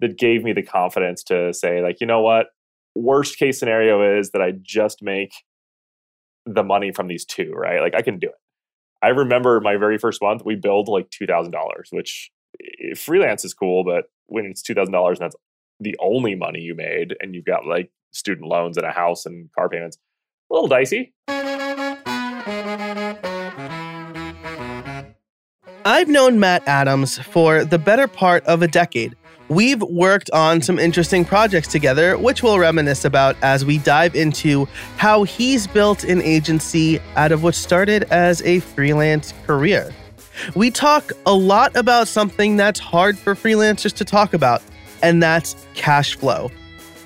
that gave me the confidence to say, like, you know what? Worst case scenario is that I just make the money from these two, right? Like, I can do it. I remember my very first month, we billed like $2,000, which freelance is cool, but when it's $2,000 and that's the only money you made and you've got like student loans and a house and car payments, a little dicey. I've known Matt Adams for the better part of a decade. We've worked on some interesting projects together, which we'll reminisce about as we dive into how he's built an agency out of what started as a freelance career. We talk a lot about something that's hard for freelancers to talk about, and that's cash flow.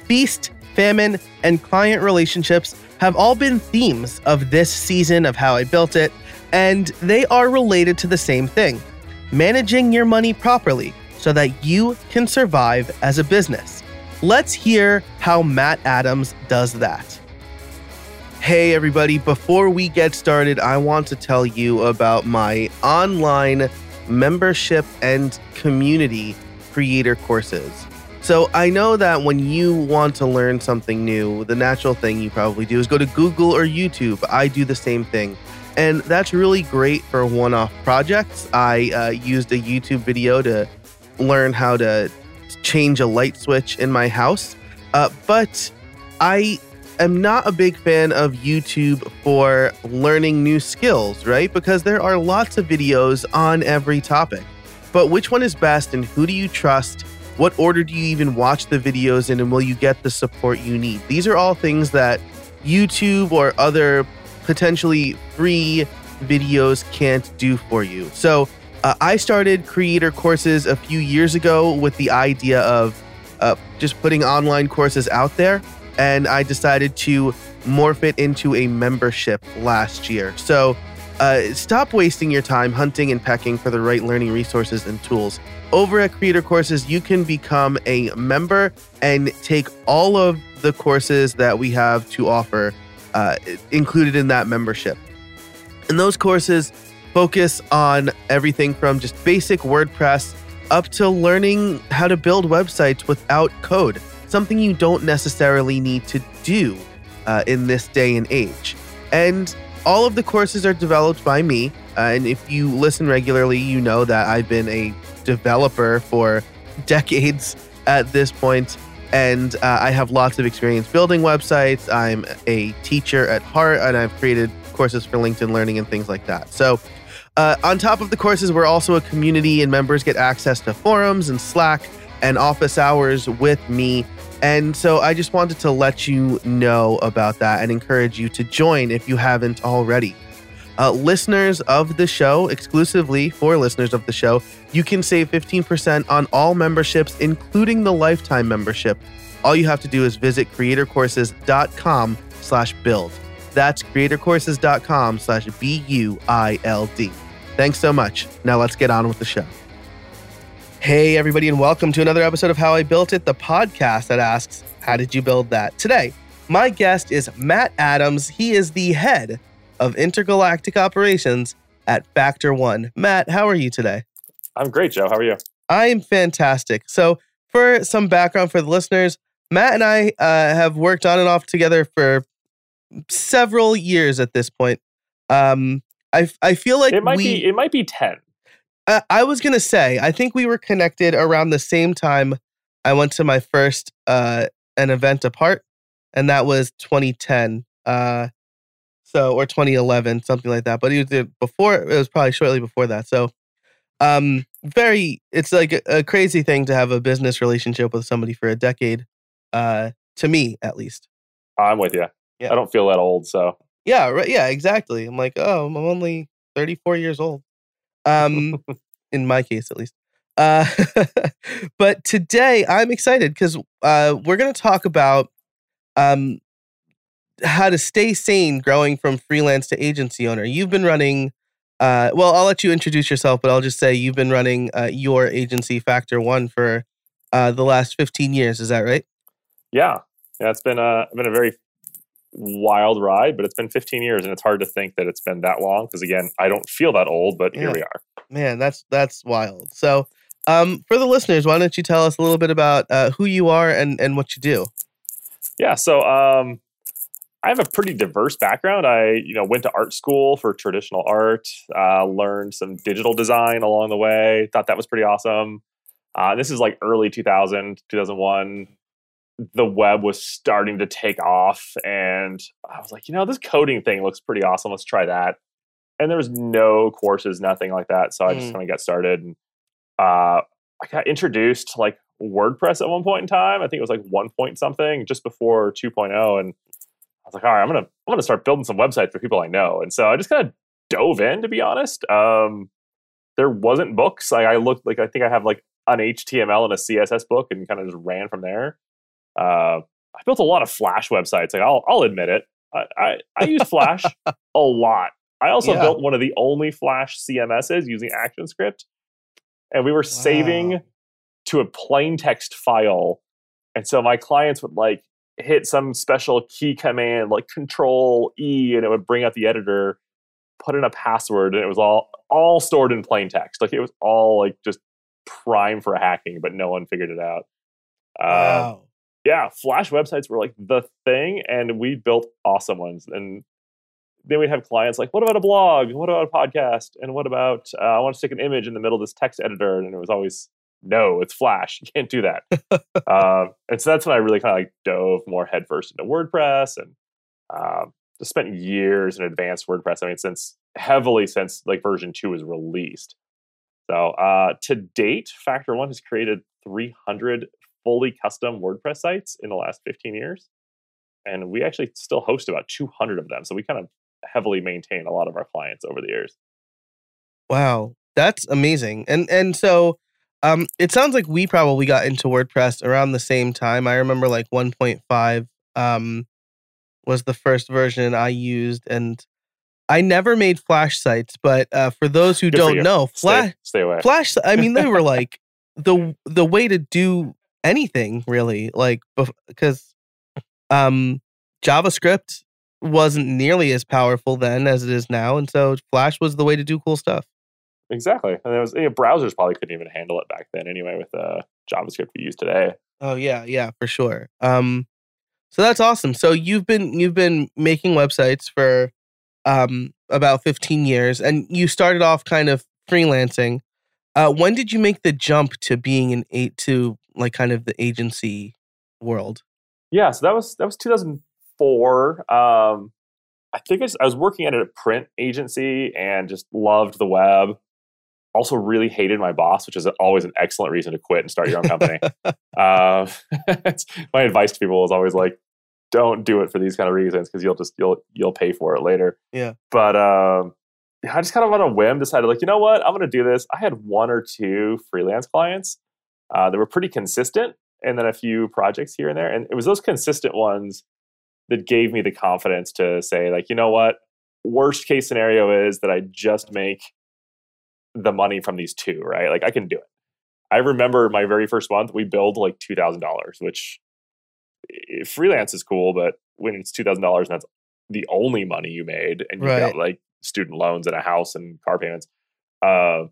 Feast, famine, and client relationships have all been themes of this season of How I Built It, and they are related to the same thing: managing your money properly so that you can survive as a business. Let's hear how Matt Adams does that. Hey everybody, before we get started, I want to tell you about my online membership and community creator courses. So I know that when you want to learn something new, the natural thing you probably do is go to Google or YouTube. I do the same thing. And that's really great for one-off projects. I used a YouTube video to learn how to change a light switch in my house. But I am not a big fan of YouTube for learning new skills, right? Because there are lots of videos on every topic. But which one is best and who do you trust? What order do you even watch the videos in? And will you get the support you need? These are all things that YouTube or other potentially free videos can't do for you. So I started Creator Courses a few years ago with the idea of just putting online courses out there. And I decided to morph it into a membership last year. So stop wasting your time hunting and pecking for the right learning resources and tools. Over at Creator Courses, you can become a member and take all of the courses that we have to offer included in that membership. And those courses focus on everything from just basic WordPress up to learning how to build websites without code, something you don't necessarily need to do in this day and age. And all of the courses are developed by me. And if you listen regularly, you know that I've been a developer for decades at this point. And I have lots of experience building websites. I'm a teacher at heart, and I've created courses for LinkedIn Learning and things like that. So on top of the courses, we're also a community, and members get access to forums and Slack and office hours with me. And so I just wanted to let you know about that and encourage you to join if you haven't already. Listeners of the show, exclusively for listeners of the show, you can save 15% on all memberships, including the lifetime membership. All you have to do is visit creatorcourses.com/build. That's creatorcourses.com/BUILD. Thanks so much. Now let's get on with the show. Hey everybody, and welcome to another episode of How I Built It, the podcast that asks, how did you build that? Today, my guest is Matt Adams. He is the head of Intergalactic Operations at Factor One. Matt, how are you today? I'm great, Joe. How are you? I am fantastic. So for some background for the listeners, Matt and I have worked on and off together for several years at this point. I feel like it might be 10. I was going to say, I think we were connected around the same time I went to my first An Event Apart, and that was 2010. Or 2011, something like that. But it was probably shortly before that. So it's like a crazy thing to have a business relationship with somebody for a decade, to me, at least. I'm with you. Yeah. I don't feel that old, so. Yeah, right. Yeah, exactly. I'm like, oh, I'm only 34 years old. In my case, at least. But today, I'm excited because we're going to talk about how to stay sane growing from freelance to agency owner. You've been running, I'll let you introduce yourself, but I'll just say you've been running your agency Factor One for the last 15 years. Is that right? Yeah. It's been a very wild ride, but it's been 15 years and it's hard to think that it's been that long. Cause again, I don't feel that old, but Here we are. Man, that's wild. So For the listeners, why don't you tell us a little bit about who you are and what you do? Yeah, so I have a pretty diverse background. I went to art school for traditional art, learned some digital design along the way, thought that was pretty awesome. This is like early 2000, 2001. The web was starting to take off, and I was like, this coding thing looks pretty awesome. Let's try that. And there was no courses, nothing like that. So I just kind of got started. And I got introduced to like WordPress at one point in time. I think it was like 1. Something, just before 2.0. And I was like, all right, I'm gonna start building some websites for people I know. And so I just kind of dove in, to be honest. There wasn't books. I think I have like an HTML and a CSS book, and kind of just ran from there. I built a lot of Flash websites. Like I'll admit it. I use Flash a lot. I also built one of the only Flash CMSs using ActionScript. And we were saving to a plain text file. And so my clients would like hit some special key command, like Control-E, and it would bring up the editor, put in a password, and it was all stored in plain text. Like it was all like just prime for hacking, but no one figured it out. Wow. Yeah, Flash websites were like the thing, and we built awesome ones. And then we'd have clients like, what about a blog? What about a podcast? And what about, I want to stick an image in the middle of this text editor. And it was always, no, it's Flash. You can't do that. And so that's when I really kind of like dove more headfirst into WordPress, and just spent years in advanced WordPress. I mean, since like version 2 was released. So to date, Factor One has created 300 fully custom WordPress sites in the last 15 years. And we actually still host about 200 of them. So we kind of heavily maintain a lot of our clients over the years. Wow, that's amazing. And so it sounds like we probably got into WordPress around the same time. I remember like 1.5 was the first version I used, and I never made Flash sites, but for those who don't know, stay away. Flash, I mean, they were like the way to do anything, really, like because JavaScript wasn't nearly as powerful then as it is now, and so Flash was the way to do cool stuff. Exactly, and there was browsers probably couldn't even handle it back then anyway with JavaScript we use today. Oh yeah, for sure. So that's awesome. So you've been making websites for about 15 years, and you started off kind of freelancing. When did you make the jump to being to like kind of the agency world? Yeah, so that was 2000. I think I was working at a print agency and just loved the web. Also really hated my boss, which is always an excellent reason to quit and start your own company. My advice to people is always like, don't do it for these kind of reasons, because you'll pay for it later. Yeah. But I just kind of on a whim decided like, you know what, I'm going to do this. I had 1 or 2 freelance clients that were pretty consistent, and then a few projects here and there. And it was those consistent ones that gave me the confidence to say, like, you know what? Worst case scenario is that I just make the money from these 2, right? Like, I can do it. I remember my very first month, we billed like $2,000, which freelance is cool, but when it's $2,000 and that's the only money you made, and you've got like student loans and a house and car payments, a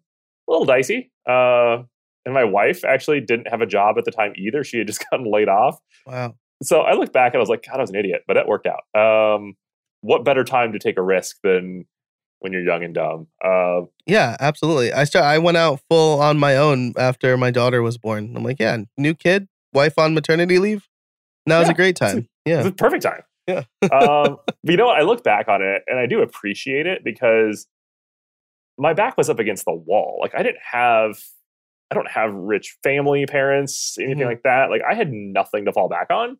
little dicey. And my wife actually didn't have a job at the time either. She had just gotten laid off. Wow. So I look back and I was like, God, I was an idiot, but that worked out. What better time to take a risk than when you're young and dumb? Yeah, absolutely. I went out full on my own after my daughter was born. I'm like, yeah, new kid, wife on maternity leave. Now's a great time. It's a perfect time. Yeah. But you know what? I look back on it and I do appreciate it, because my back was up against the wall. Like I don't have rich family, parents, anything like that. Like I had nothing to fall back on.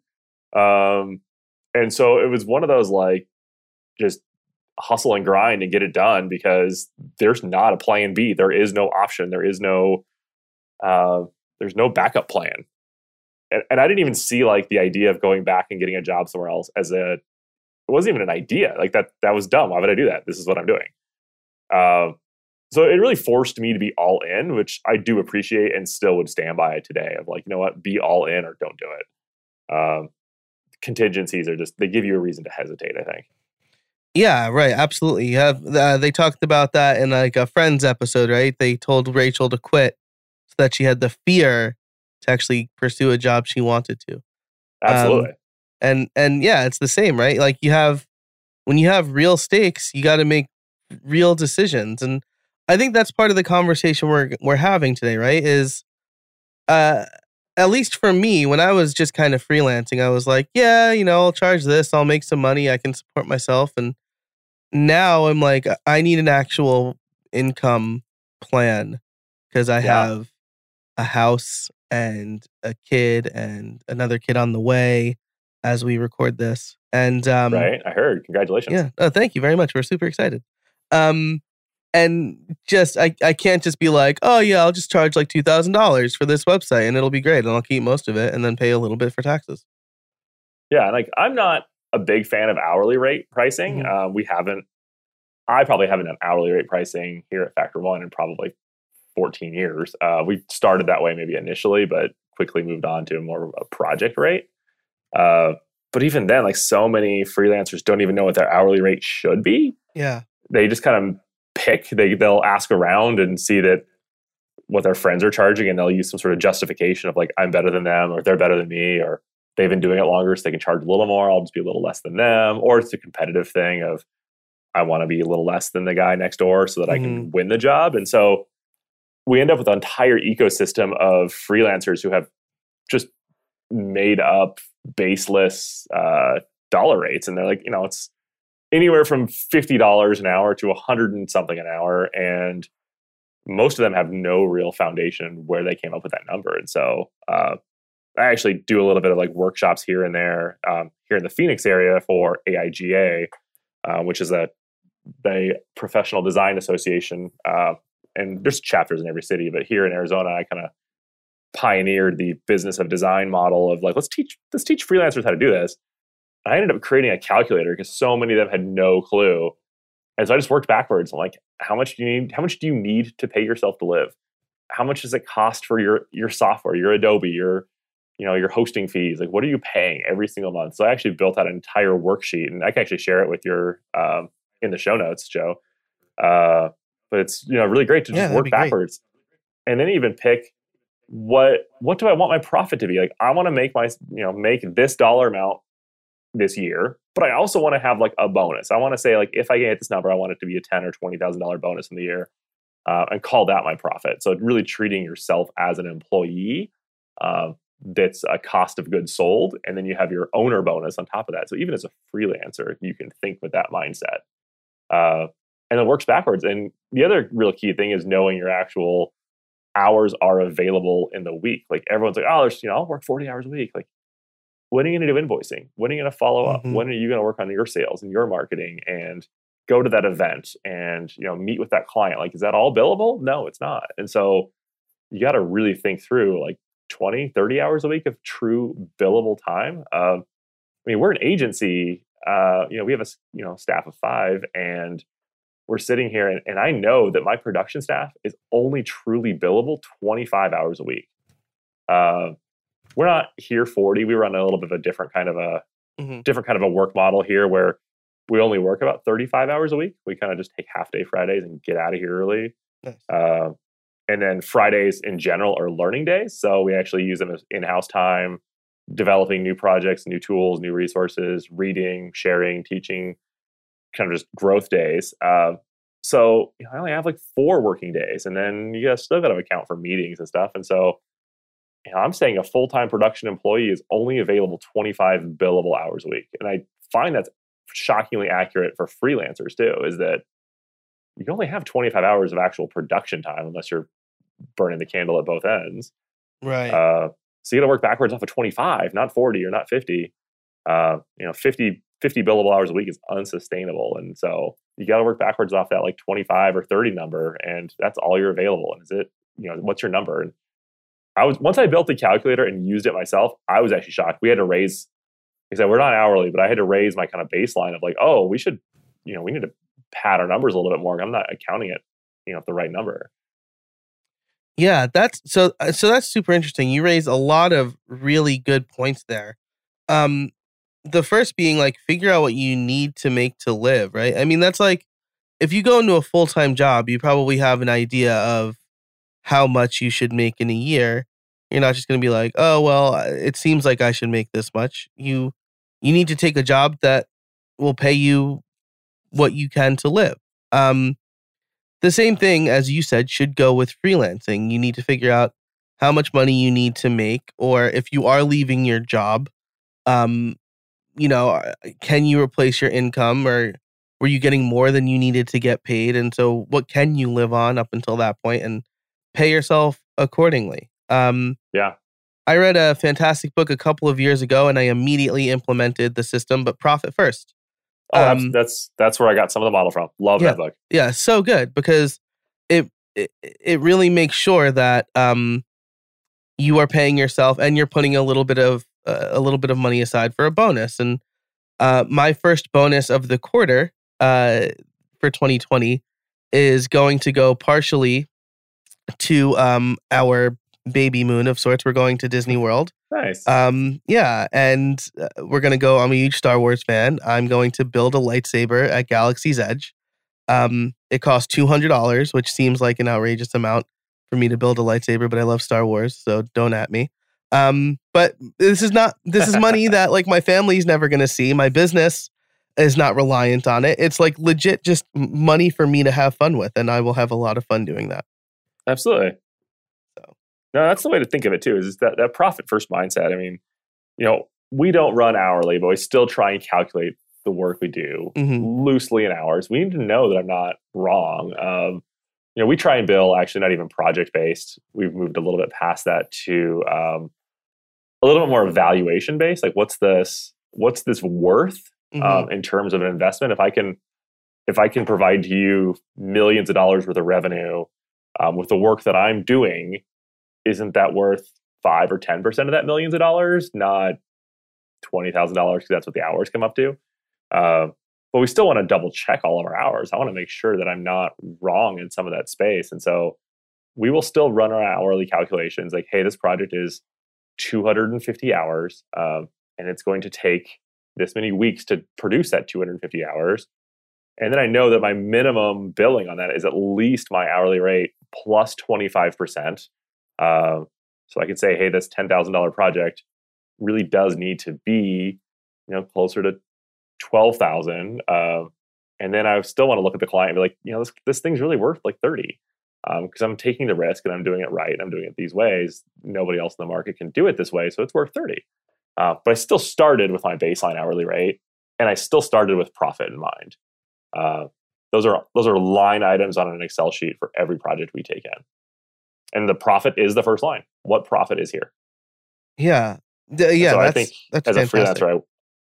And so it was one of those like just hustle and grind and get it done, because there's not a plan B. There is no option. There is no there's no backup plan. And I didn't even see like the idea of going back and getting a job somewhere else it wasn't even an idea. Like that was dumb. Why would I do that? This is what I'm doing. So it really forced me to be all in, which I do appreciate and still would stand by today of like, you know what, be all in or don't do it. Contingencies are just, they give you a reason to hesitate, I think. Yeah, right. Absolutely. You have, they talked about that in like a Friends episode, right? They told Rachel to quit. So that she had the fear to actually pursue a job she wanted to. Absolutely. And yeah, it's the same, right? Like you have, when you have real stakes, you got to make real decisions. And I think that's part of the conversation we're having today, right? Is, at least for me, when I was just kind of freelancing, I was like, yeah, you know, I'll charge this, I'll make some money, I can support myself. And now I'm like, I need an actual income plan because I have a house and a kid and another kid on the way as we record this. And right, I heard. Congratulations. Yeah. Oh, thank you very much. We're super excited. And just, I can't just be like, oh yeah, I'll just charge like $2,000 for this website and it'll be great and I'll keep most of it and then pay a little bit for taxes. Yeah. Like I'm not a big fan of hourly rate pricing. Mm-hmm. I probably haven't done hourly rate pricing here at Factor One in probably 14 years. We started that way maybe initially, but quickly moved on to more of a project rate. But even then, like so many freelancers don't even know what their hourly rate should be. Yeah. They just kind of pick, they'll ask around and see that what their friends are charging, and they'll use some sort of justification of like, I'm better than them, or they're better than me, or they've been doing it longer so they can charge a little more, I'll just be a little less than them. Or it's a competitive thing of, I want to be a little less than the guy next door so that I can win the job. And so we end up with an entire ecosystem of freelancers who have just made up baseless dollar rates. And they're like, you know, it's anywhere from $50 an hour to 100 and something an hour. And most of them have no real foundation where they came up with that number. And so I actually do a little bit of like workshops here and there, here in the Phoenix area for AIGA, which is the professional design association. And there's chapters in every city, but here in Arizona, I kind of pioneered the business of design model of like, let's teach freelancers how to do this. I ended up creating a calculator because so many of them had no clue. And so I just worked backwards. I'm like, how much do you need to pay yourself to live? How much does it cost for your software, your Adobe, your hosting fees? Like, what are you paying every single month? So I actually built out an entire worksheet, and I can actually share it with your in the show notes, Joe. But it's, you know, really great to just work backwards and then even pick what do I want my profit to be? Like, I want to make make this dollar amount this year, but I also want to have like a bonus. I want to say like, if I get this number, I want it to be a $10,000 or $20,000 bonus in the year, and call that my profit. So really treating yourself as an employee, that's a cost of goods sold. And then you have your owner bonus on top of that. So even as a freelancer, you can think with that mindset, and it works backwards. And the other real key thing is knowing your actual hours are available in the week. Like everyone's like, oh, there's, you know, I'll work 40 hours a week. Like, when are you going to do invoicing? When are you going to follow up? Mm-hmm. When are you going to work on your sales and your marketing and go to that event and, you know, meet with that client? Like, is that all billable? No, it's not. And so you got to really think through like 20, 30 hours a week of true billable time. I mean, we're an agency, we have a, staff of 5, and we're sitting here and I know that my production staff is only truly billable 25 hours a week. We're not here 40. We run a little bit of a different kind of a work model here where we only work about 35 hours a week. We kind of just take half day Fridays and get out of here early. Nice. And then Fridays in general are learning days. So we actually use them as in-house time, developing new projects, new tools, new resources, reading, sharing, teaching, kind of just growth days. So I only have like 4 working days, and then you guys still got to account for meetings and stuff. And so I'm saying a full-time production employee is only available 25 billable hours a week. And I find that's shockingly accurate for freelancers too, is that you only have 25 hours of actual production time unless you're burning the candle at both ends. Right. So you got to work backwards off of 25, not 40 or not 50. 50 billable hours a week is unsustainable. And so you got to work backwards off that like 25 or 30 number, and that's all you're available. And is it, what's your number? And once I built the calculator and used it myself, I was actually shocked. We had to raise, because we're not hourly, but I had to raise my kind of baseline of like, oh, we should, we need to pad our numbers a little bit more. I'm not accounting it, the right number. Yeah, so that's super interesting. You raised a lot of really good points there. The first being like, figure out what you need to make to live, right? I mean, that's like, if you go into a full-time job, you probably have an idea of how much you should make in a year. You're not just going to be like, oh, well, it seems like I should make this much. You need to take a job that will pay you what you can to live. The same thing, as you said, should go with freelancing. You need to figure out how much money you need to make, or if you are leaving your job, can you replace your income, or were you getting more than you needed to get paid? And so what can you live on up until that point, and pay yourself accordingly? I read a fantastic book a couple of years ago and I immediately implemented the system, but Profit First. That's where I got some of the model from. Love that book. Yeah, so good, because it really makes sure that you are paying yourself and you're putting a little bit of money aside for a bonus. And my first bonus of the quarter for 2020 is going to go partially to our baby moon of sorts. We're going to Disney World. Nice. And we're going to go. I'm a huge Star Wars fan. I'm going to build a lightsaber at Galaxy's Edge. It costs $200, which seems like an outrageous amount for me to build a lightsaber, but I love Star Wars, so don't at me. But this is money that like my family's never going to see. My business is not reliant on it. It's like legit just money for me to have fun with, and I will have a lot of fun doing that. Absolutely. No, that's the way to think of it too, is that profit first mindset. I mean, we don't run hourly, but we still try and calculate the work we do loosely in hours. We need to know that I'm not wrong. We try and bill actually not even project-based. We've moved a little bit past that to a little bit more evaluation-based. Like, what's this worth in terms of an investment? If I can provide to you millions of dollars worth of revenue with the work that I'm doing, isn't that worth 5 or 10% of that millions of dollars, not $20,000, because that's what the hours come up to. But we still want to double check all of our hours. I want to make sure that I'm not wrong in some of that space. And so we will still run our hourly calculations like, hey, this project is 250 hours, and it's going to take this many weeks to produce that 250 hours. And then I know that my minimum billing on that is at least my hourly rate plus 25%. So I could say, hey, this $10,000 project really does need to be, closer to $12,000. And then I still want to look at the client and be like, this thing's really worth like $30,000, because I'm taking the risk and I'm doing it right and I'm doing it these ways. Nobody else in the market can do it this way, so it's worth $30,000. But I still started with my baseline hourly rate, and I still started with profit in mind. Those are line items on an Excel sheet for every project we take in. And the profit is the first line. What profit is here? Yeah. So I think that's fantastic.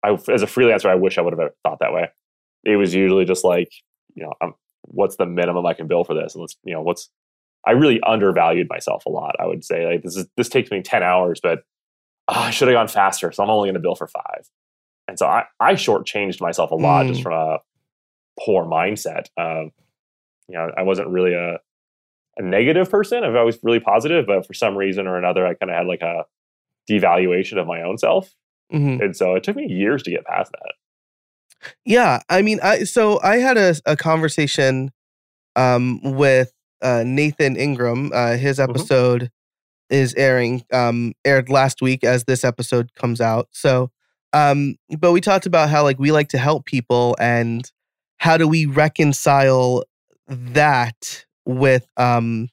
As a freelancer, I wish I would have thought that way. It was usually just like, what's the minimum I can bill for this? And I really undervalued myself a lot. I would say like, this takes me 10 hours, but I should have gone faster. So I'm only going to bill for 5. And so I shortchanged myself a lot just from a poor mindset. I wasn't really a negative person. I've always really positive, but for some reason or another, I kind of had like a devaluation of my own self. And so it took me years to get past that. Yeah. I mean, I had a conversation with Nathan Ingram. His episode is aired last week as this episode comes out. So, but we talked about how like we like to help people, and how do we reconcile that with kind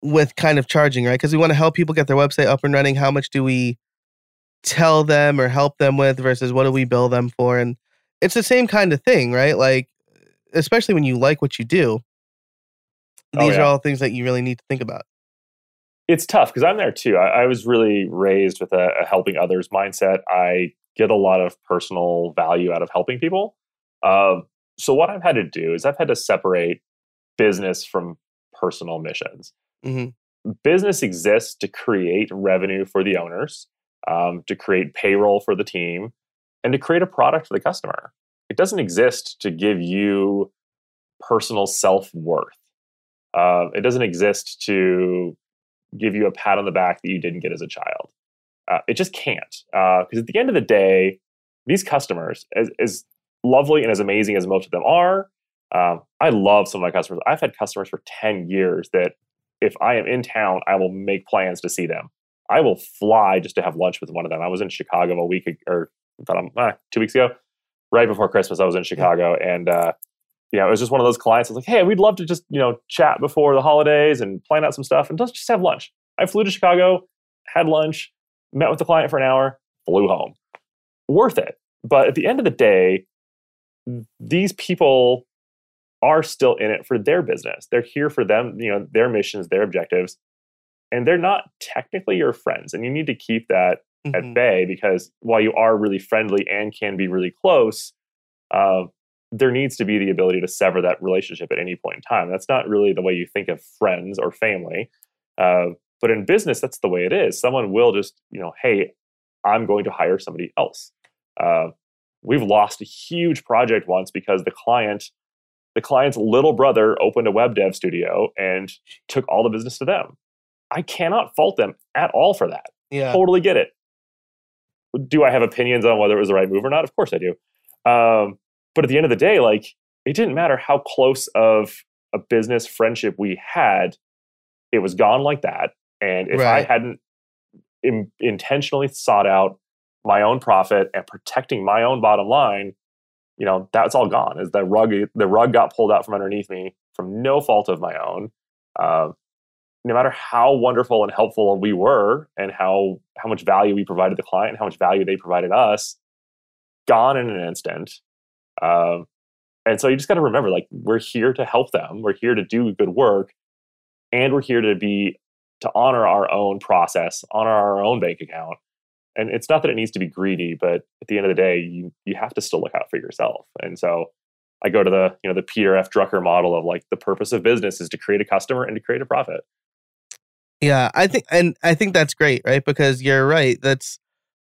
of charging, right? Because we want to help people get their website up and running. How much do we tell them or help them with versus what do we bill them for? And it's the same kind of thing, right? Like, especially when you like what you do, these are all things that you really need to think about. It's tough because I'm there too. I was really raised with a helping others mindset. I get a lot of personal value out of helping people. So what I've had to do is I've had to separate business from personal missions. Business exists to create revenue for the owners, to create payroll for the team, and to create a product for the customer. It doesn't exist to give you personal self-worth. It doesn't exist to give you a pat on the back that you didn't get as a child. It just can't. Because at the end of the day, these customers, as lovely and as amazing as most of them are, I love some of my customers. I've had customers for 10 years that if I am in town, I will make plans to see them. I will fly just to have lunch with one of them. I was in Chicago a week or 2 weeks ago, right before Christmas. I was in Chicago, and it was just one of those clients. I was like, hey, we'd love to just chat before the holidays and plan out some stuff and just have lunch. I flew to Chicago, had lunch, met with the client for an hour, flew home. Worth it. But at the end of the day, these people are still in it for their business. They're here for them, their missions, their objectives. And they're not technically your friends. And you need to keep that at bay, because while you are really friendly and can be really close, there needs to be the ability to sever that relationship at any point in time. That's not really the way you think of friends or family. But in business, that's the way it is. Someone will just, hey, I'm going to hire somebody else. We've lost a huge project once because the client's little brother opened a web dev studio and took all the business to them. I cannot fault them at all for that. Yeah. Totally get it. Do I have opinions on whether it was the right move or not? Of course I do. But at the end of the day, it didn't matter how close of a business friendship we had, it was gone like that. And if I hadn't intentionally sought out my own profit and protecting my own bottom line, that's all gone. Is that the rug got pulled out from underneath me from no fault of my own. No matter how wonderful and helpful we were, and how much value we provided the client, and how much value they provided us, gone in an instant. And so you just got to remember, we're here to help them. We're here to do good work, and we're here to honor our own process, honor our own bank account. And it's not that it needs to be greedy, but at the end of the day, you have to still look out for yourself. And so I go to the the Peter F. Drucker model of the purpose of business is to create a customer and to create a profit. Yeah, I think that's great, right? Because you're right. That's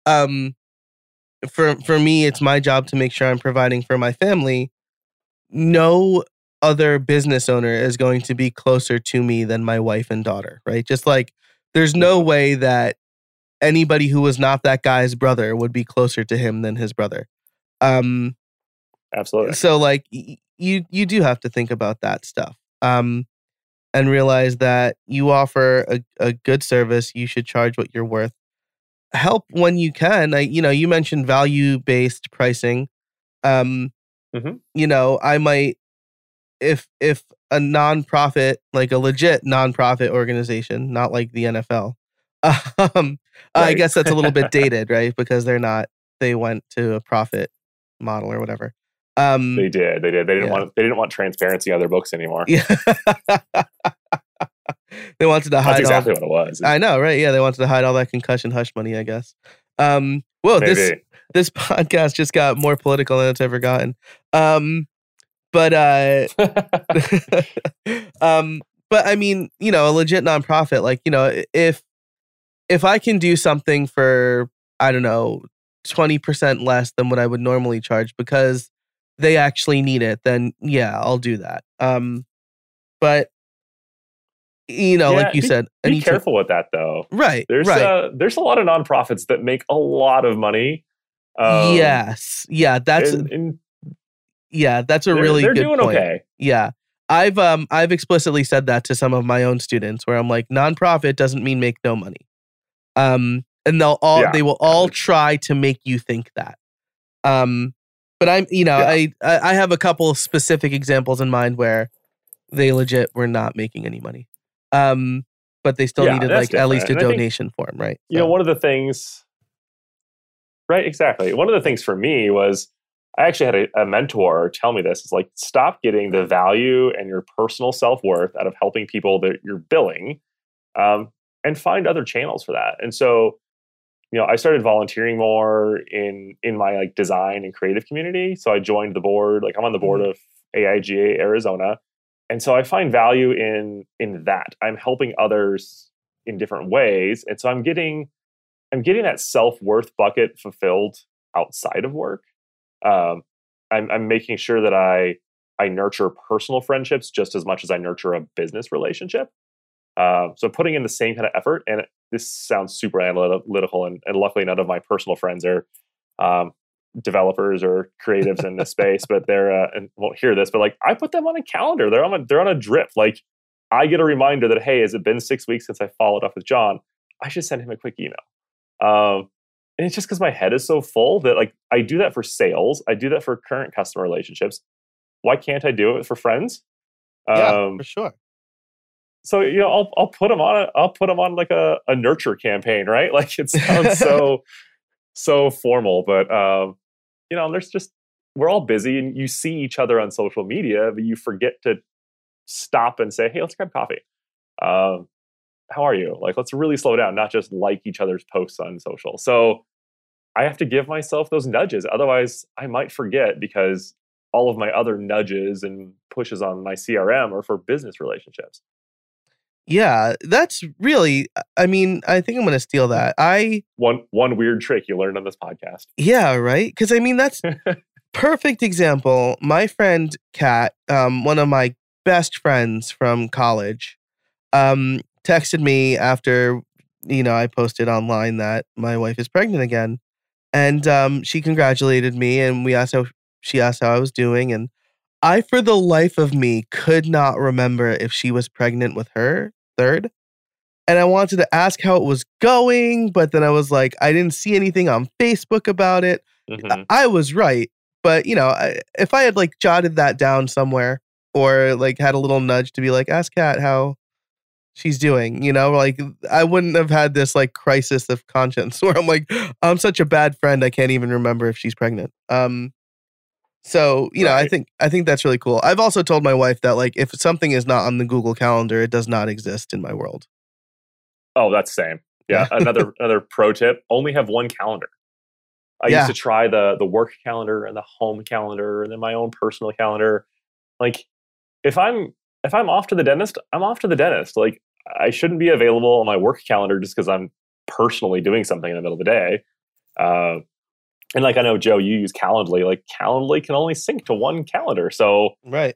for me, it's my job to make sure I'm providing for my family. No other business owner is going to be closer to me than my wife and daughter, right? Just there's no way that anybody who was not that guy's brother would be closer to him than his brother. Absolutely. So you do have to think about that stuff. And realize that you offer a good service. You should charge what you're worth. Help when you can. You mentioned value-based pricing. I might, if a nonprofit, like a legit nonprofit organization, not like the NFL, I guess that's a little bit dated, right? Because they went to a profit model or whatever. They did. They didn't want transparency on their books anymore. Yeah. They wanted to hide. That's exactly what it was. I know, right? Yeah, they wanted to hide all that concussion hush money, I guess. Well, this podcast just got more political than it's ever gotten. But I mean, a legit nonprofit, if I can do something for, I don't know, 20% less than what I would normally charge because they actually need it, then yeah, I'll do that. But like you said... Be careful with that, though. Right, there's a lot of nonprofits that make a lot of money. Yes. Yeah, that's a really good point. They're doing okay. Yeah. I've explicitly said that to some of my own students, where I'm like, nonprofit doesn't mean make no money. And they will all try to make you think that. But I have a couple of specific examples in mind where they legit were not making any money. But they still needed at least a donation form, right? So. One of the things, right? Exactly. One of the things for me was I actually had a mentor tell me this. It's stop getting the value and your personal self-worth out of helping people that you're billing. And find other channels for that. And so, I started volunteering more in my design and creative community. So I joined the board, I'm on the board of AIGA Arizona. And so I find value in that. I'm helping others in different ways. And so I'm getting that self-worth bucket fulfilled outside of work. I'm making sure that I nurture personal friendships just as much as I nurture a business relationship. So putting in the same kind of effort, and this sounds super analytical, and luckily none of my personal friends are developers or creatives in this space, but they're and won't hear this. But I put them on a calendar; they're on a drip. I get a reminder that, hey, has it been 6 weeks since I followed up with John? I should send him a quick email. And it's just because my head is so full that like I do that for sales. I do that for current customer relationships. Why can't I do it for friends? Yeah, for sure. So, you know, I'll put them on, like a nurture campaign, right? Like it sounds so, so formal, but, you know, there's just, we're all busy and you see each other on social media, but you forget to stop and say, hey, let's grab coffee. How are you? Like, let's really slow down, not just like each other's posts on social. So I have to give myself those nudges. Otherwise I might forget because all of my other nudges and pushes on my CRM are for business relationships. Yeah, that's really, I mean, I think I'm going to steal that. One weird trick you learned on this podcast. Yeah, right? Because I mean, that's perfect example. My friend Kat, one of my best friends from college, texted me after, you know, I posted online that my wife is pregnant again. And she congratulated me and she asked how I was doing, and I, for the life of me, could not remember if she was pregnant with her third. And I wanted to ask how it was going, but then I was like, I didn't see anything on Facebook about it. Mm-hmm. I was right. But, you know, if I had like jotted that down somewhere or like had a little nudge to be like, ask Kat how she's doing, you know, like I wouldn't have had this like crisis of conscience where I'm like, I'm such a bad friend. I can't even remember if she's pregnant. So, you know, right. I think that's really cool. I've also told my wife that like if something is not on the Google Calendar, it does not exist in my world. Oh, that's the same. Yeah. Another pro tip, only have one calendar. I used to try the work calendar and the home calendar and then my own personal calendar. Like if I'm off to the dentist, I'm off to the dentist. Like I shouldn't be available on my work calendar just because I'm personally doing something in the middle of the day. And like I know, Joe, you use Calendly. Like Calendly can only sync to one calendar. So right.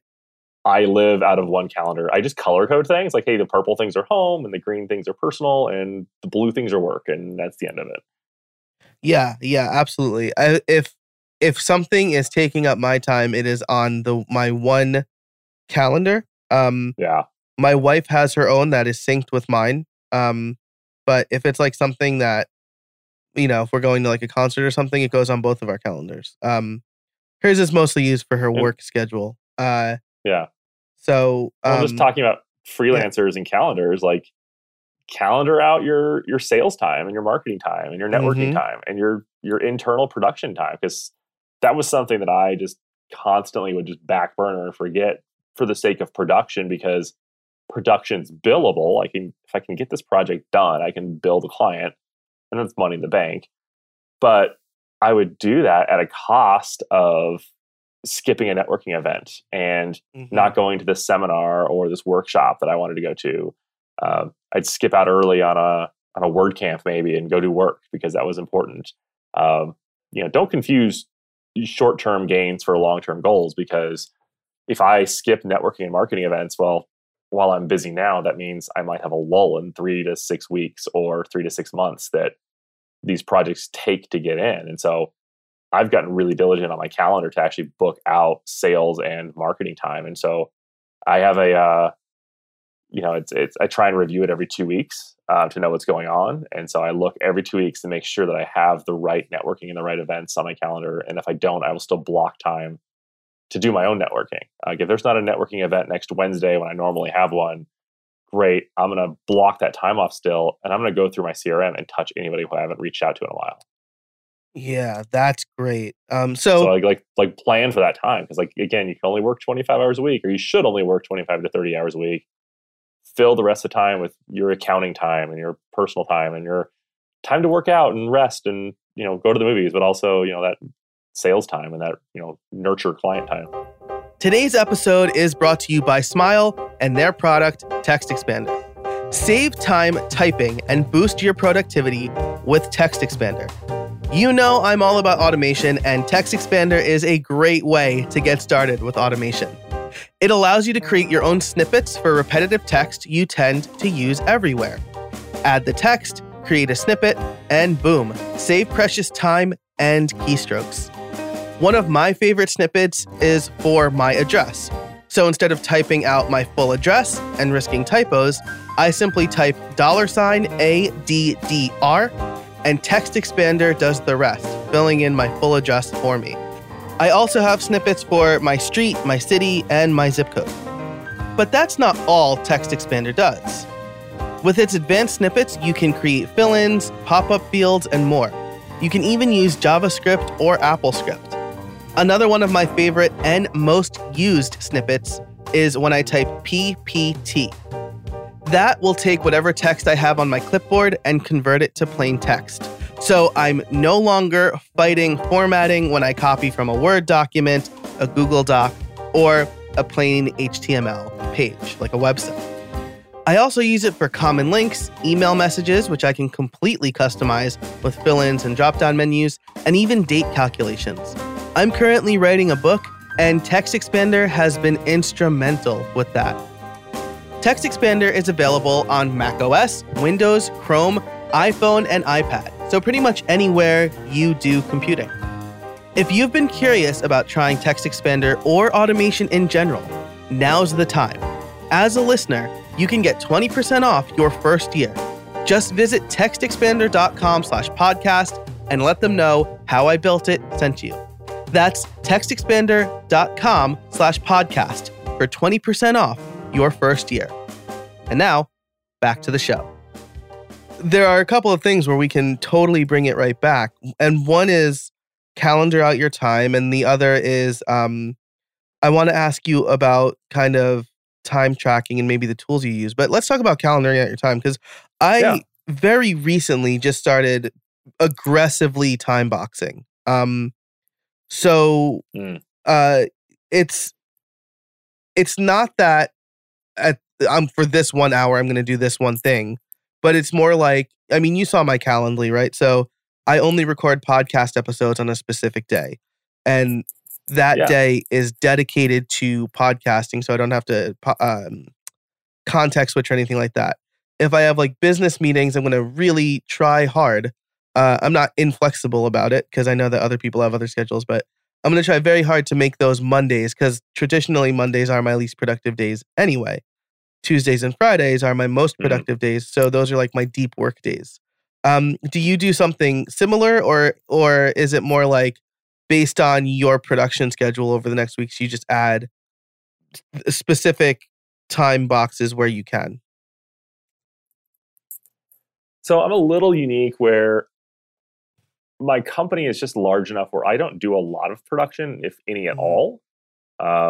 I live out of one calendar. I just color code things. Like, hey, the purple things are home and the green things are personal and the blue things are work. And that's the end of it. Yeah, absolutely. If something is taking up my time, it is on my one calendar. My wife has her own that is synced with mine. But if it's like something that, you know, if we're going to like a concert or something, it goes on both of our calendars. Hers is mostly used for her work schedule. So I'm just talking about freelancers and calendars, like calendar out your sales time and your marketing time and your networking time and your internal production time. Because that was something that I just constantly would just back burner and forget for the sake of production, because production's billable. If I can get this project done, I can bill the client. And that's money in the bank. But I would do that at a cost of skipping a networking event and not going to this seminar or this workshop that I wanted to go to. I'd skip out early on a WordCamp maybe and go do work because that was important. You know, don't confuse short-term gains for long-term goals, because if I skip networking and marketing events, well, while I'm busy now, that means I might have a lull in 3 to 6 weeks or 3 to 6 months that these projects take to get in. And so I've gotten really diligent on my calendar to actually book out sales and marketing time. And so I have a, I try and review it every 2 weeks to know what's going on. And so I look every 2 weeks to make sure that I have the right networking and the right events on my calendar. And if I don't, I will still block time to do my own networking. Like if there's not a networking event next Wednesday when I normally have one, great. I'm going to block that time off still, and I'm going to go through my CRM and touch anybody who I haven't reached out to in a while. Yeah, that's great. So like plan for that time, because like again, you can only work 25 hours a week, or you should only work 25 to 30 hours a week. Fill the rest of the time with your accounting time and your personal time and your time to work out and rest and, you know, go to the movies, but also, you know, that sales time and that, you know, nurture client time. Today's episode is brought to you by Smile and their product, Text Expander. Save time typing and boost your productivity with Text Expander. You know, I'm all about automation, and Text Expander is a great way to get started with automation. It allows you to create your own snippets for repetitive text you tend to use everywhere. Add the text, create a snippet, and boom, save precious time and keystrokes. One of my favorite snippets is for my address. So instead of typing out my full address and risking typos, I simply type $ADDR and Text Expander does the rest, filling in my full address for me. I also have snippets for my street, my city, and my zip code. But that's not all Text Expander does. With its advanced snippets, you can create fill-ins, pop-up fields, and more. You can even use JavaScript or AppleScript. Another one of my favorite and most used snippets is when I type PPT. That will take whatever text I have on my clipboard and convert it to plain text. So I'm no longer fighting formatting when I copy from a Word document, a Google Doc, or a plain HTML page, like a website. I also use it for common links, email messages, which I can completely customize with fill-ins and drop-down menus, and even date calculations. I'm currently writing a book, and Text Expander has been instrumental with that. Text Expander is available on macOS, Windows, Chrome, iPhone, and iPad, so pretty much anywhere you do computing. If you've been curious about trying Text Expander or automation in general, now's the time. As a listener, you can get 20% off your first year. Just visit textexpander.com/podcast and let them know How I Built It sent you. That's textexpander.com/podcast for 20% off your first year. And now, back to the show. There are a couple of things where we can totally bring it right back. And one is calendar out your time. And the other is, I want to ask you about kind of time tracking and maybe the tools you use. But let's talk about calendaring out your time, because I very recently just started aggressively time boxing. It's not that for this 1 hour, I'm going to do this one thing, but it's more like, I mean, you saw my Calendly, right? So I only record podcast episodes on a specific day, and that day is dedicated to podcasting. So I don't have to context switch or anything like that. If I have like business meetings, I'm going to really try hard. I'm not inflexible about it because I know that other people have other schedules, but I'm going to try very hard to make those Mondays, because traditionally Mondays are my least productive days anyway. Tuesdays and Fridays are my most productive days. So those are like my deep work days. Do you do something similar, or is it more like based on your production schedule over the next weeks, you just add specific time boxes where you can? So I'm a little unique where my company is just large enough where I don't do a lot of production, if any at all. I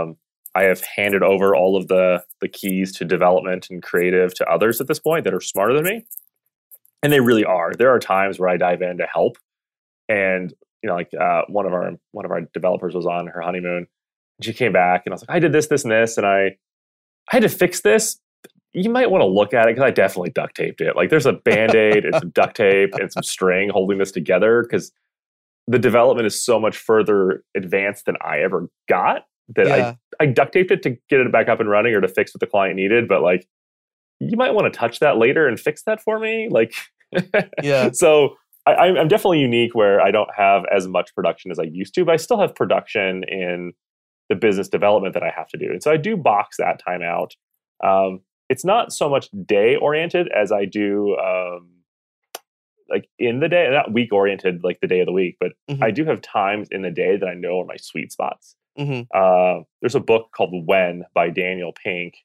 have handed over all of the keys to development and creative to others at this point that are smarter than me. And they really are. There are times where I dive in to help. And, you know, like one of our developers was on her honeymoon. She came back and I was like, I did this, this, and this. And I had to fix this. You might want to look at it, because I definitely duct taped it. Like, there's a Band-Aid and some duct tape and some string holding this together, because the development is so much further advanced than I ever got that I duct taped it to get it back up and running or to fix what the client needed. But like, you might want to touch that later and fix that for me. Like, So I'm definitely unique where I don't have as much production as I used to, but I still have production in the business development that I have to do. And so I do box that time out. It's not so much day-oriented as I do like in the day, not week-oriented like the day of the week, but I do have times in the day that I know are my sweet spots. There's a book called When by Daniel Pink,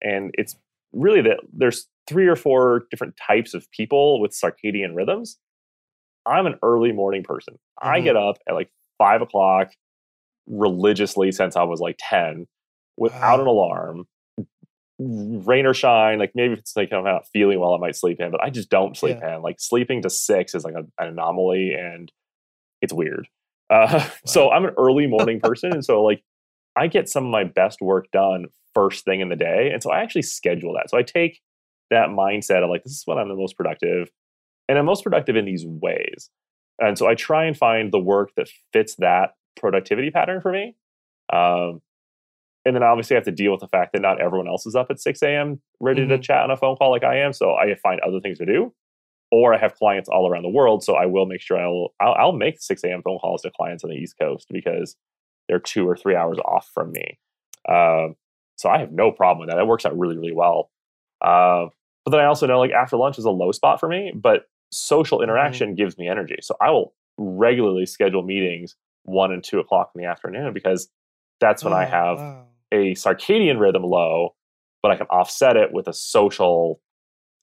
and it's really that there's 3 or 4 different types of people with circadian rhythms. I'm an early morning person. I get up at like 5 o'clock religiously since I was like 10 without an alarm. Rain or shine, like maybe if it's like I'm not feeling well, I might sleep in, but I just don't sleep in. Like sleeping to 6 is like an anomaly, and it's weird. So I'm an early morning person, and so like I get some of my best work done first thing in the day, and so I actually schedule that. So I take that mindset of like, this is when I'm the most productive, and I'm most productive in these ways, and so I try and find the work that fits that productivity pattern for me. And then obviously I have to deal with the fact that not everyone else is up at 6 a.m. ready to chat on a phone call like I am. So I find other things to do, or I have clients all around the world. So I will make sure I'll make 6 a.m. phone calls to clients on the East Coast because they're 2 or 3 hours off from me. So I have no problem with that. That works out really, really well. But then I also know, like, after lunch is a low spot for me, but social interaction gives me energy. So I will regularly schedule meetings 1 and 2 o'clock in the afternoon, because that's when I have a circadian rhythm low, but I can offset it with a social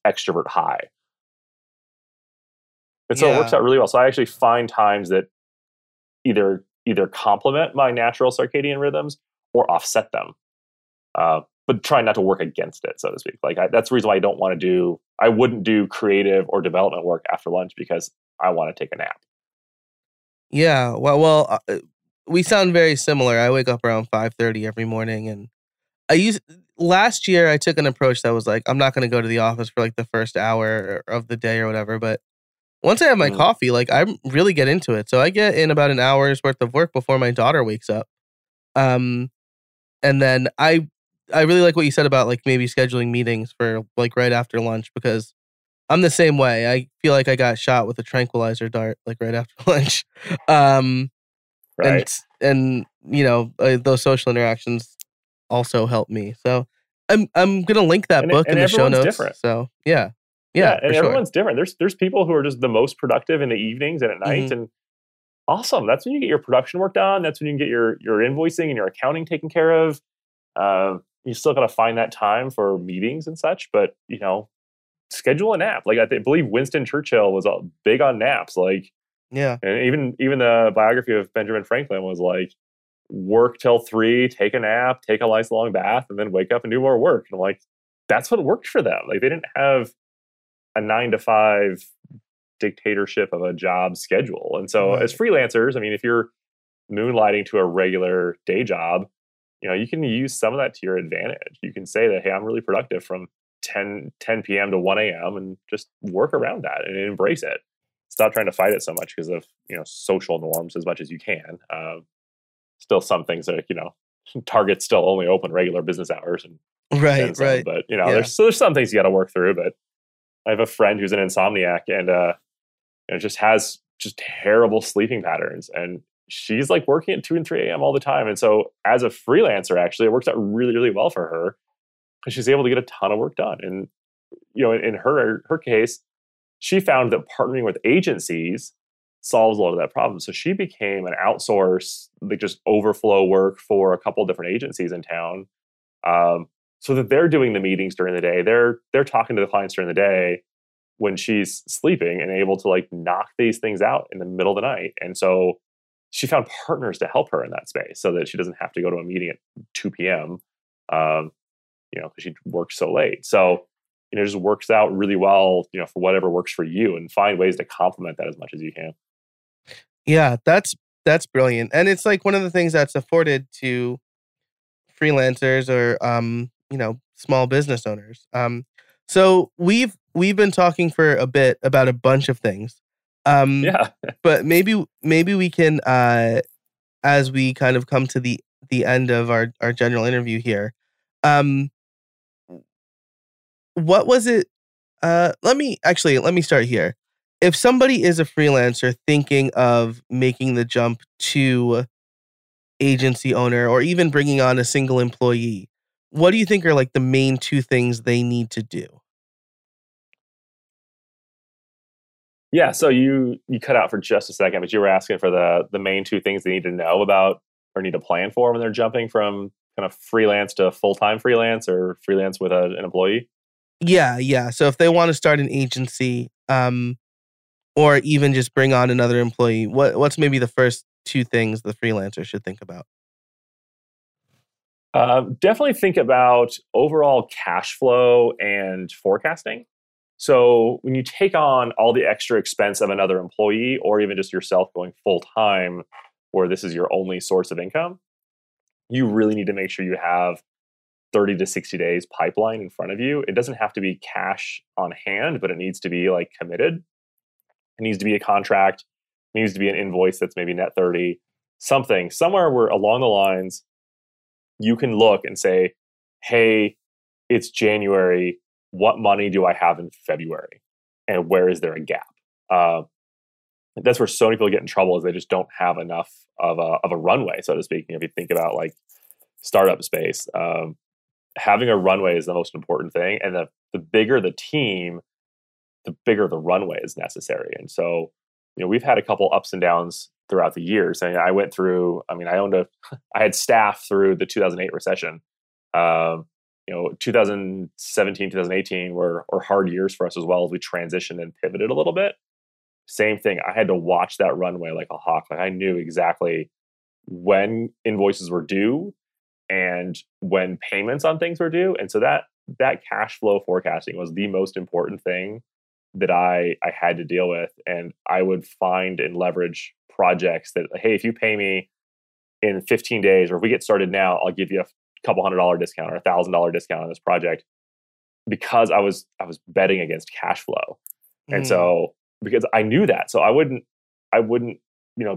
extrovert high. And so it works out really well. So I actually find times that either complement my natural circadian rhythms or offset them. But try not to work against it, so to speak. Like that's the reason why I wouldn't do creative or development work after lunch, because I want to take a nap. Yeah. Well, we sound very similar. I wake up around 5:30 every morning, and last year I took an approach that was like, I'm not going to go to the office for like the first hour of the day or whatever. But once I have my coffee, like I really get into it. So I get in about an hour's worth of work before my daughter wakes up. And then I really like what you said about like maybe scheduling meetings for like right after lunch, because I'm the same way. I feel like I got shot with a tranquilizer dart like right after lunch. Right. And you know, those social interactions also help me. So I'm going to link that book in the show notes. Different. So yeah, and everyone's different. There's people who are just the most productive in the evenings and at night, and awesome. That's when you get your production work done. That's when you can get your invoicing and your accounting taken care of. You still got to find that time for meetings and such, but you know, schedule a nap. Like I believe Winston Churchill was big on naps. Like, yeah, and even the biography of Benjamin Franklin was like, work till 3, take a nap, take a nice long bath, and then wake up and do more work. And like, that's what worked for them. Like they didn't have a 9-to-5 dictatorship of a job schedule. And so as freelancers, I mean, if you're moonlighting to a regular day job, you know, you can use some of that to your advantage. You can say that, hey, I'm really productive from 10 p.m. to 1 a.m. and just work around that and embrace it. Stop trying to fight it so much because of, you know, social norms as much as you can. Still some things that, you know, Target's still only open regular business hours. And but, you know, there's some things you got to work through. But I have a friend who's an insomniac and just has just terrible sleeping patterns. And she's like working at 2 and 3 a.m. all the time. And so as a freelancer, actually, it works out really, really well for her because she's able to get a ton of work done. And, you know, in her case, she found that partnering with agencies solves a lot of that problem. So she became an outsource, like just overflow work for a couple of different agencies in town, so that they're doing the meetings during the day. They're talking to the clients during the day when she's sleeping and able to like knock these things out in the middle of the night. And so she found partners to help her in that space so that she doesn't have to go to a meeting at 2 p.m., you know, because she works so late. So, you know, it just works out really well, you know, for whatever works for you, and find ways to complement that as much as you can. Yeah, that's brilliant. And it's like one of the things that's afforded to freelancers or, you know, small business owners. So we've been talking for a bit about a bunch of things. But maybe we can, as we kind of come to the end of our general interview here, what was it? Let me start here. If somebody is a freelancer thinking of making the jump to agency owner or even bringing on a single employee, what do you think are like the main two things they need to do? Yeah, so you cut out for just a second, but you were asking for the main two things they need to know about or need to plan for when they're jumping from kind of freelance to full-time freelance or freelance with an employee? Yeah. So if they want to start an agency or even just bring on another employee, what's maybe the first two things the freelancer should think about? Definitely think about overall cash flow and forecasting. So when you take on all the extra expense of another employee or even just yourself going full-time where this is your only source of income, you really need to make sure you have 30 to 60 days pipeline in front of you. It doesn't have to be cash on hand, but it needs to be like committed. It needs to be a contract. It needs to be an invoice that's maybe net 30, something, somewhere where along the lines you can look and say, hey, it's January. What money do I have in February? And where is there a gap? That's where so many people get in trouble, is they just don't have enough of a runway, so to speak. You know, if you think about like startup space, having a runway is the most important thing. And the bigger the team, the bigger the runway is necessary. And so, you know, we've had a couple ups and downs throughout the years. And I went through, I mean, I had staff through the 2008 recession. 2017, 2018 were hard years for us as well as we transitioned and pivoted a little bit. Same thing. I had to watch that runway like a hawk. Like I knew exactly when invoices were due and when payments on things were due. And so that cash flow forecasting was the most important thing that I had to deal with. And I would find and leverage projects that, hey, if you pay me in 15 days, or if we get started now, I'll give you a couple $100 discount or $1,000 discount on this project, because I was betting against cash flow. And so, because I knew that, so I wouldn't,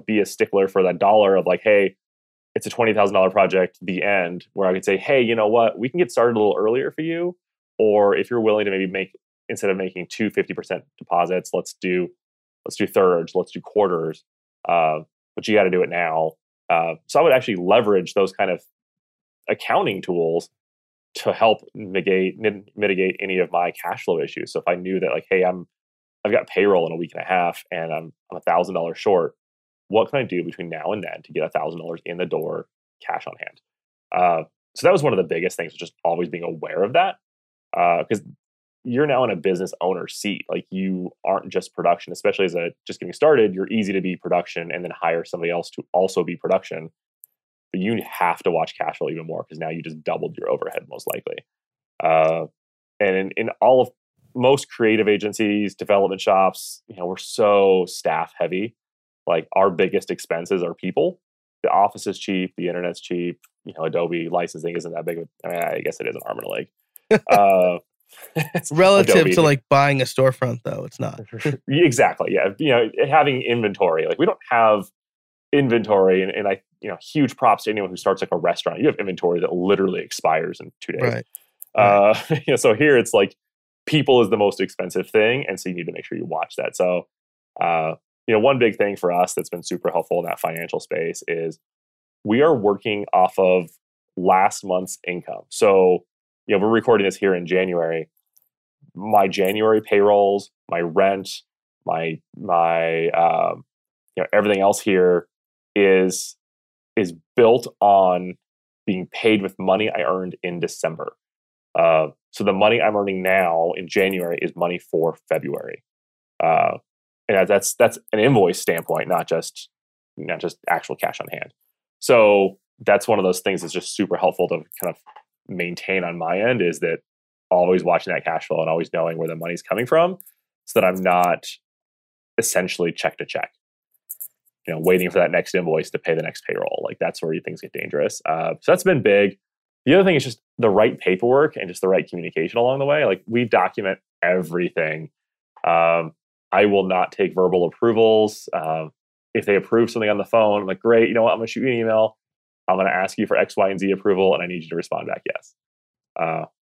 be a stickler for that dollar of like, hey, it's a $20,000 project, the end, where I could say, hey, you know what, we can get started a little earlier for you. Or if you're willing to maybe make, instead of making 2 50% deposits, let's do thirds, let's do quarters, but you got to do it now. So I would actually leverage those kind of accounting tools to help mitigate any of my cash flow issues. So if I knew that, like, hey, I've got payroll in a week and a half and I'm $1,000 short, what can I do between now and then to get $1,000 in the door, cash on hand? So that was one of the biggest things, just always being aware of that, because you're now in a business owner seat. Like, you aren't just production, especially as a just getting started. You're easy to be production and then hire somebody else to also be production. But you have to watch cash flow even more, because now you just doubled your overhead most likely. And in all of most creative agencies, development shops, we're so staff heavy. Like, our biggest expenses are people. The office is cheap, the internet's cheap. Adobe licensing isn't that big. I mean, I guess it is an arm and a leg. Relative Adobe. To like buying a storefront, though, it's not. Exactly. Yeah. Having inventory. Like, we don't have inventory, and I, huge props to anyone who starts like a restaurant. You have inventory that literally expires in 2 days. Right. So here it's like people is the most expensive thing, and so you need to make sure you watch that. So, one big thing for us that's been super helpful in that financial space is we are working off of last month's income. So, we're recording this here in January. My January payrolls, my rent, my everything else here is built on being paid with money I earned in December. So the money I'm earning now in January is money for February. And that's an invoice standpoint, not just actual cash on hand. So that's one of those things that's just super helpful to kind of maintain on my end, is that always watching that cash flow and always knowing where the money's coming from, so that I'm not essentially check to check, waiting for that next invoice to pay the next payroll. Like, that's where things get dangerous. So that's been big. The other thing is just the right paperwork and just the right communication along the way. Like, we document everything. I will not take verbal approvals. If they approve something on the phone, I'm like, great, you know what? I'm going to shoot you an email. I'm going to ask you for X, Y, and Z approval, and I need you to respond back yes.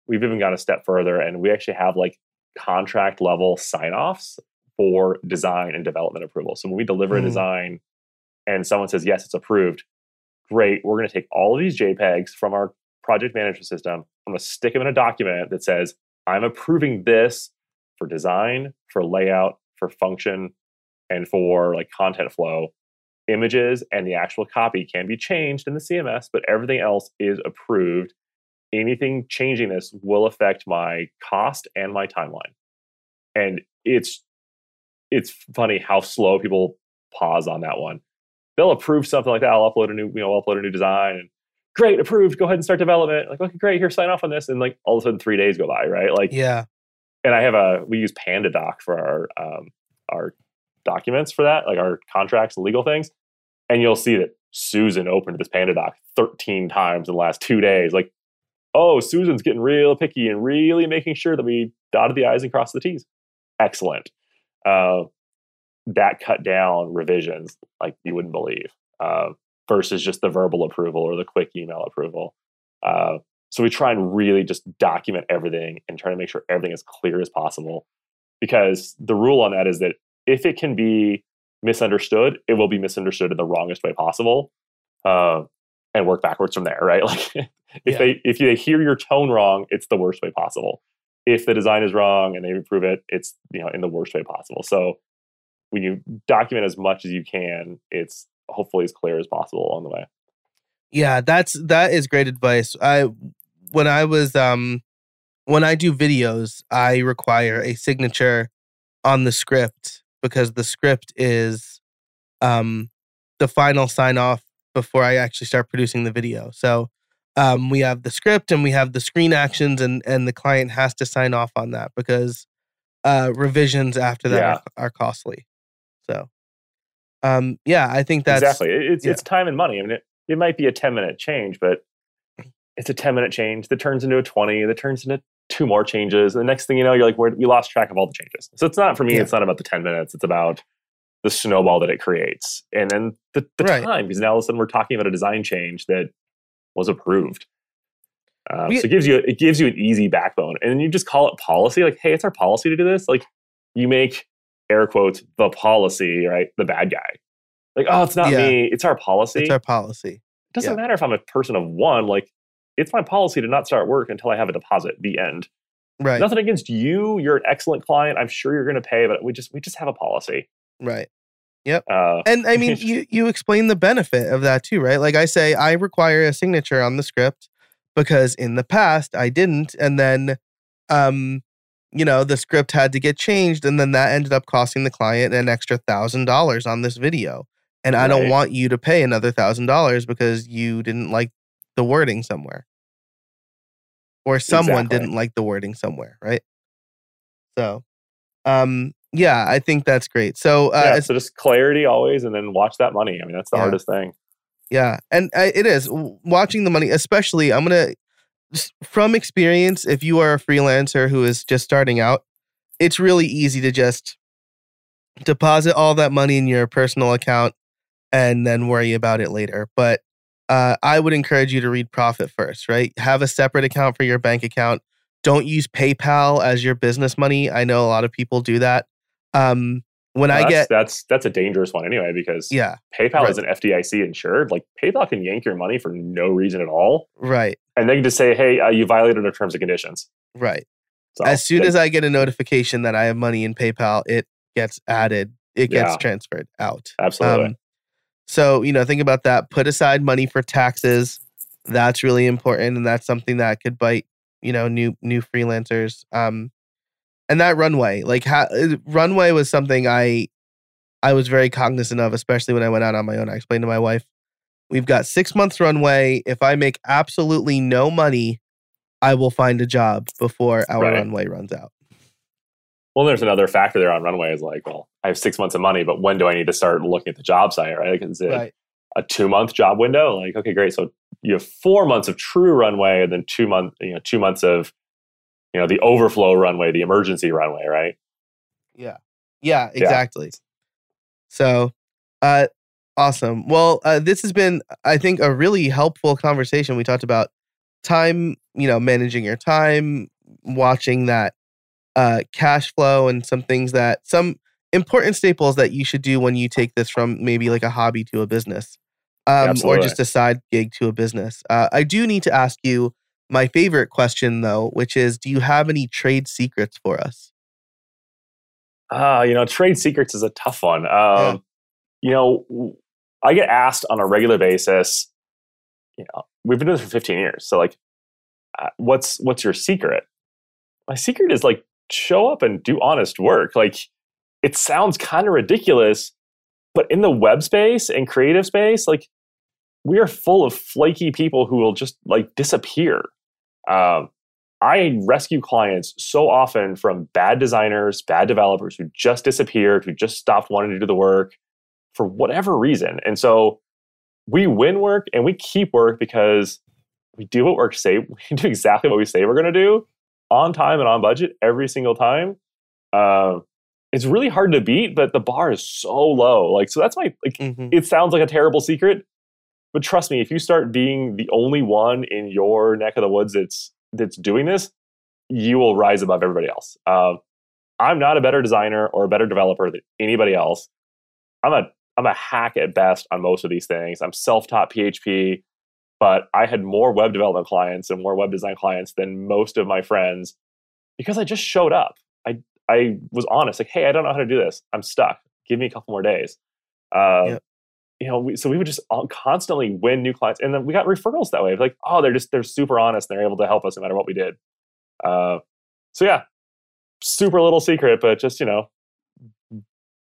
We've even gone a step further, and we actually have like contract level sign-offs for design and development approval. So when we deliver a design and someone says, yes, it's approved, great, we're going to take all of these JPEGs from our project management system. I'm going to stick them in a document that says, I'm approving this for design, for layout, for function, and for like content flow. Images and the actual copy can be changed in the CMS, but everything else is approved. Anything changing this will affect my cost and my timeline. And it's funny how slow people pause on that one. They'll approve something like that. I'll upload a new, upload a new design, and great, approved. Go ahead and start development. Like, okay, great, here, sign off on this. And like, all of a sudden 3 days go by, right? Like, yeah. And we use PandaDoc for our documents for that, like our contracts and legal things. And you'll see that Susan opened this PandaDoc 13 times in the last 2 days. Like, oh, Susan's getting real picky and really making sure that we dotted the I's and crossed the T's. Excellent. That cut down revisions like you wouldn't believe, versus just the verbal approval or the quick email approval. So we try and really just document everything and try to make sure everything is clear as possible, because the rule on that is that if it can be misunderstood, it will be misunderstood in the wrongest way possible, and work backwards from there, right? Like If they hear your tone wrong, it's the worst way possible. If the design is wrong and they improve it, it's, you know, in the worst way possible. So when you document as much as you can, it's hopefully as clear as possible along the way. Yeah, that is great advice. When I do videos, I require a signature on the script because the script is the final sign off before I actually start producing the video. So we have the script and we have the screen actions, and the client has to sign off on that because revisions after that are costly. So I think that's exactly. It's time and money. I mean, it might be a 10-minute change, but it's a 10-minute change that turns into a 20, that turns into 2 more changes. And the next thing you know, you're like, we lost track of all the changes. So it's not, for me, it's not about the 10 minutes. It's about the snowball that it creates. And then the time, because now all of a sudden we're talking about a design change that was approved. So it gives you an easy backbone. And then you just call it policy. Like, hey, it's our policy to do this. Like, you make air quotes, the policy, right? The bad guy. Like, oh, it's not me. It's our policy. It's our policy. It doesn't matter if I'm a person of one. Like, it's my policy to not start work until I have a deposit. The end. Right. Nothing against you. You're an excellent client. I'm sure you're going to pay, but we just have a policy. Right. Yep. And I mean, you explain the benefit of that too, right? Like I say, I require a signature on the script because in the past I didn't, and then, the script had to get changed, and then that ended up costing the client an extra $1,000 on this video, and I don't want you to pay another $1,000 because you didn't like the wording somewhere, or someone didn't like the wording somewhere, right? So I think that's great. So so just clarity always, and then watch that money. I mean, that's the hardest thing. Yeah, and it is watching the money, especially from experience. If you are a freelancer who is just starting out, it's really easy to just deposit all that money in your personal account and then worry about it later. But I would encourage you to read Profit First, right? Have a separate account for your bank account. Don't use PayPal as your business money. I know a lot of people do that. That's a dangerous one anyway, because PayPal isn't FDIC insured. Like, PayPal can yank your money for no reason at all. Right. And they can just say, hey, you violated our terms and conditions. Right. So, as soon as I get a notification that I have money in PayPal, it gets added. It gets transferred out. Absolutely. So, think about that. Put aside money for taxes. That's really important. And that's something that could bite, new freelancers. And that runway, runway was something I was very cognizant of, especially when I went out on my own. I explained to my wife, we've got 6 months runway. If I make absolutely no money, I will find a job before our runway runs out. Well, there's another factor there on runway is like, well, I have 6 months of money, but when do I need to start looking at the job site, right? Like, is it a 2-month job window? Like, okay, great. So you have 4 months of true runway, and then 2 months of, the overflow runway, the emergency runway, right? Yeah. Yeah, exactly. Yeah. So, awesome. Well, this has been, I think, a really helpful conversation. We talked about time, managing your time, watching that cash flow, and some important staples that you should do when you take this from maybe like a hobby to a business, or just a side gig to a business. I do need to ask you my favorite question though, which is, do you have any trade secrets for us? Trade secrets is a tough one. I get asked on a regular basis, we've been doing this for 15 years. So like, what's your secret? My secret is like, show up and do honest work. Like, it sounds kind of ridiculous, but in the web space and creative space, like, we are full of flaky people who will just like disappear. I rescue clients so often from bad designers, bad developers who just disappeared, who just stopped wanting to do the work for whatever reason. And so we win work and we keep work because we do what we do exactly what we say we're going to do, on time and on budget every single time. It's really hard to beat, but the bar is so low. Like, so that's my, it sounds like a terrible secret, but trust me, if you start being the only one in your neck of the woods that's doing this, you will rise above everybody else. I'm not a better designer or a better developer than anybody else. I'm a hack at best on most of these things. I'm self-taught PHP. but I had more web development clients and more web design clients than most of my friends because I just showed up. I was honest, like, hey, I don't know how to do this. I'm stuck. Give me a couple more days. You know, so we would just constantly win new clients, and then we got referrals that way. Like, oh, they're super honest, and they're able to help us no matter what we did. So yeah, super little secret, but just, you know,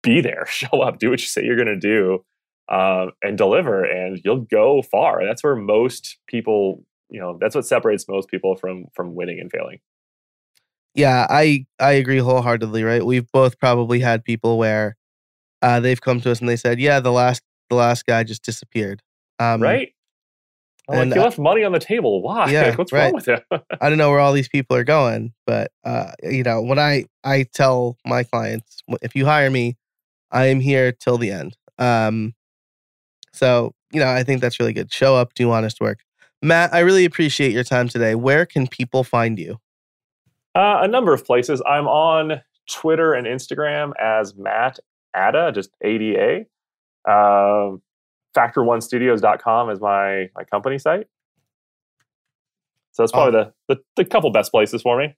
be there, show up, do what you say you're going to do, and deliver, and you'll go far. And that's where most people, you know, that's what separates most people from winning and failing. Yeah, I agree wholeheartedly. Right, we've both probably had people where they've come to us and they said, yeah, the last guy just disappeared. Right. Like, he left money on the table. Why? Yeah, what's wrong with him? I don't know where all these people are going, but you know, when I tell my clients, if you hire me, I am here till the end. So, you know, I think that's really good. Show up, do honest work. Matt, I really appreciate your time today. Where can people find you? A number of places. I'm on Twitter and Instagram as Matt Ada, just ADA. Factor1studios.com is my company site. So that's probably the couple best places for me.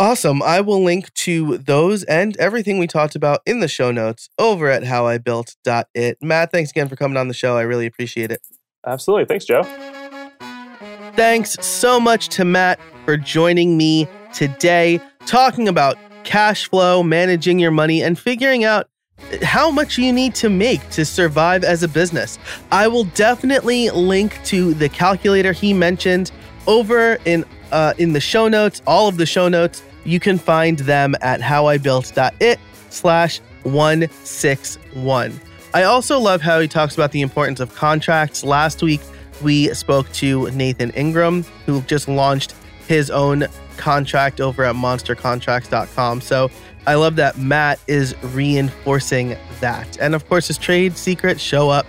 Awesome. I will link to those and everything we talked about in the show notes over at howibuilt.it. Matt, thanks again for coming on the show. I really appreciate it. Absolutely. Thanks, Joe. Thanks so much to Matt for joining me today, talking about cash flow, managing your money, and figuring out how much you need to make to survive as a business. I will definitely link to the calculator he mentioned over in the show notes, all of the show notes. You can find them at howibuilt.it/161. I also love how he talks about the importance of contracts. Last week, we spoke to Nathan Ingram, who just launched his own contract over at monstercontracts.com. So I love that Matt is reinforcing that. And of course, his trade secret, show up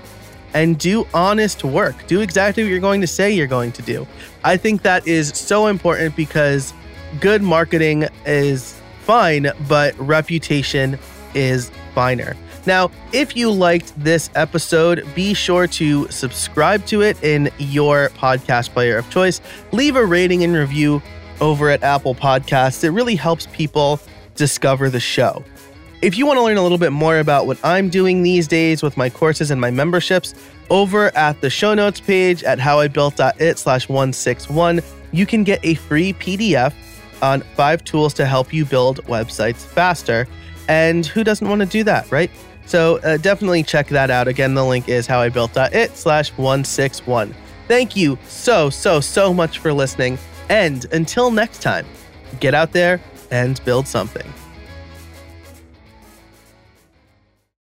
and do honest work. Do exactly what you're going to say you're going to do. I think that is so important because good marketing is fine, but reputation is finer. Now, if you liked this episode, be sure to subscribe to it in your podcast player of choice. Leave a rating and review over at Apple Podcasts. It really helps people discover the show. If you want to learn a little bit more about what I'm doing these days with my courses and my memberships, over at the show notes page at howibuilt.it/161, you can get a free PDF on 5 tools to help you build websites faster. And who doesn't want to do that, right? So definitely check that out. Again, the link is howibuilt.it/161. Thank you so much for listening. And until next time, get out there and build something.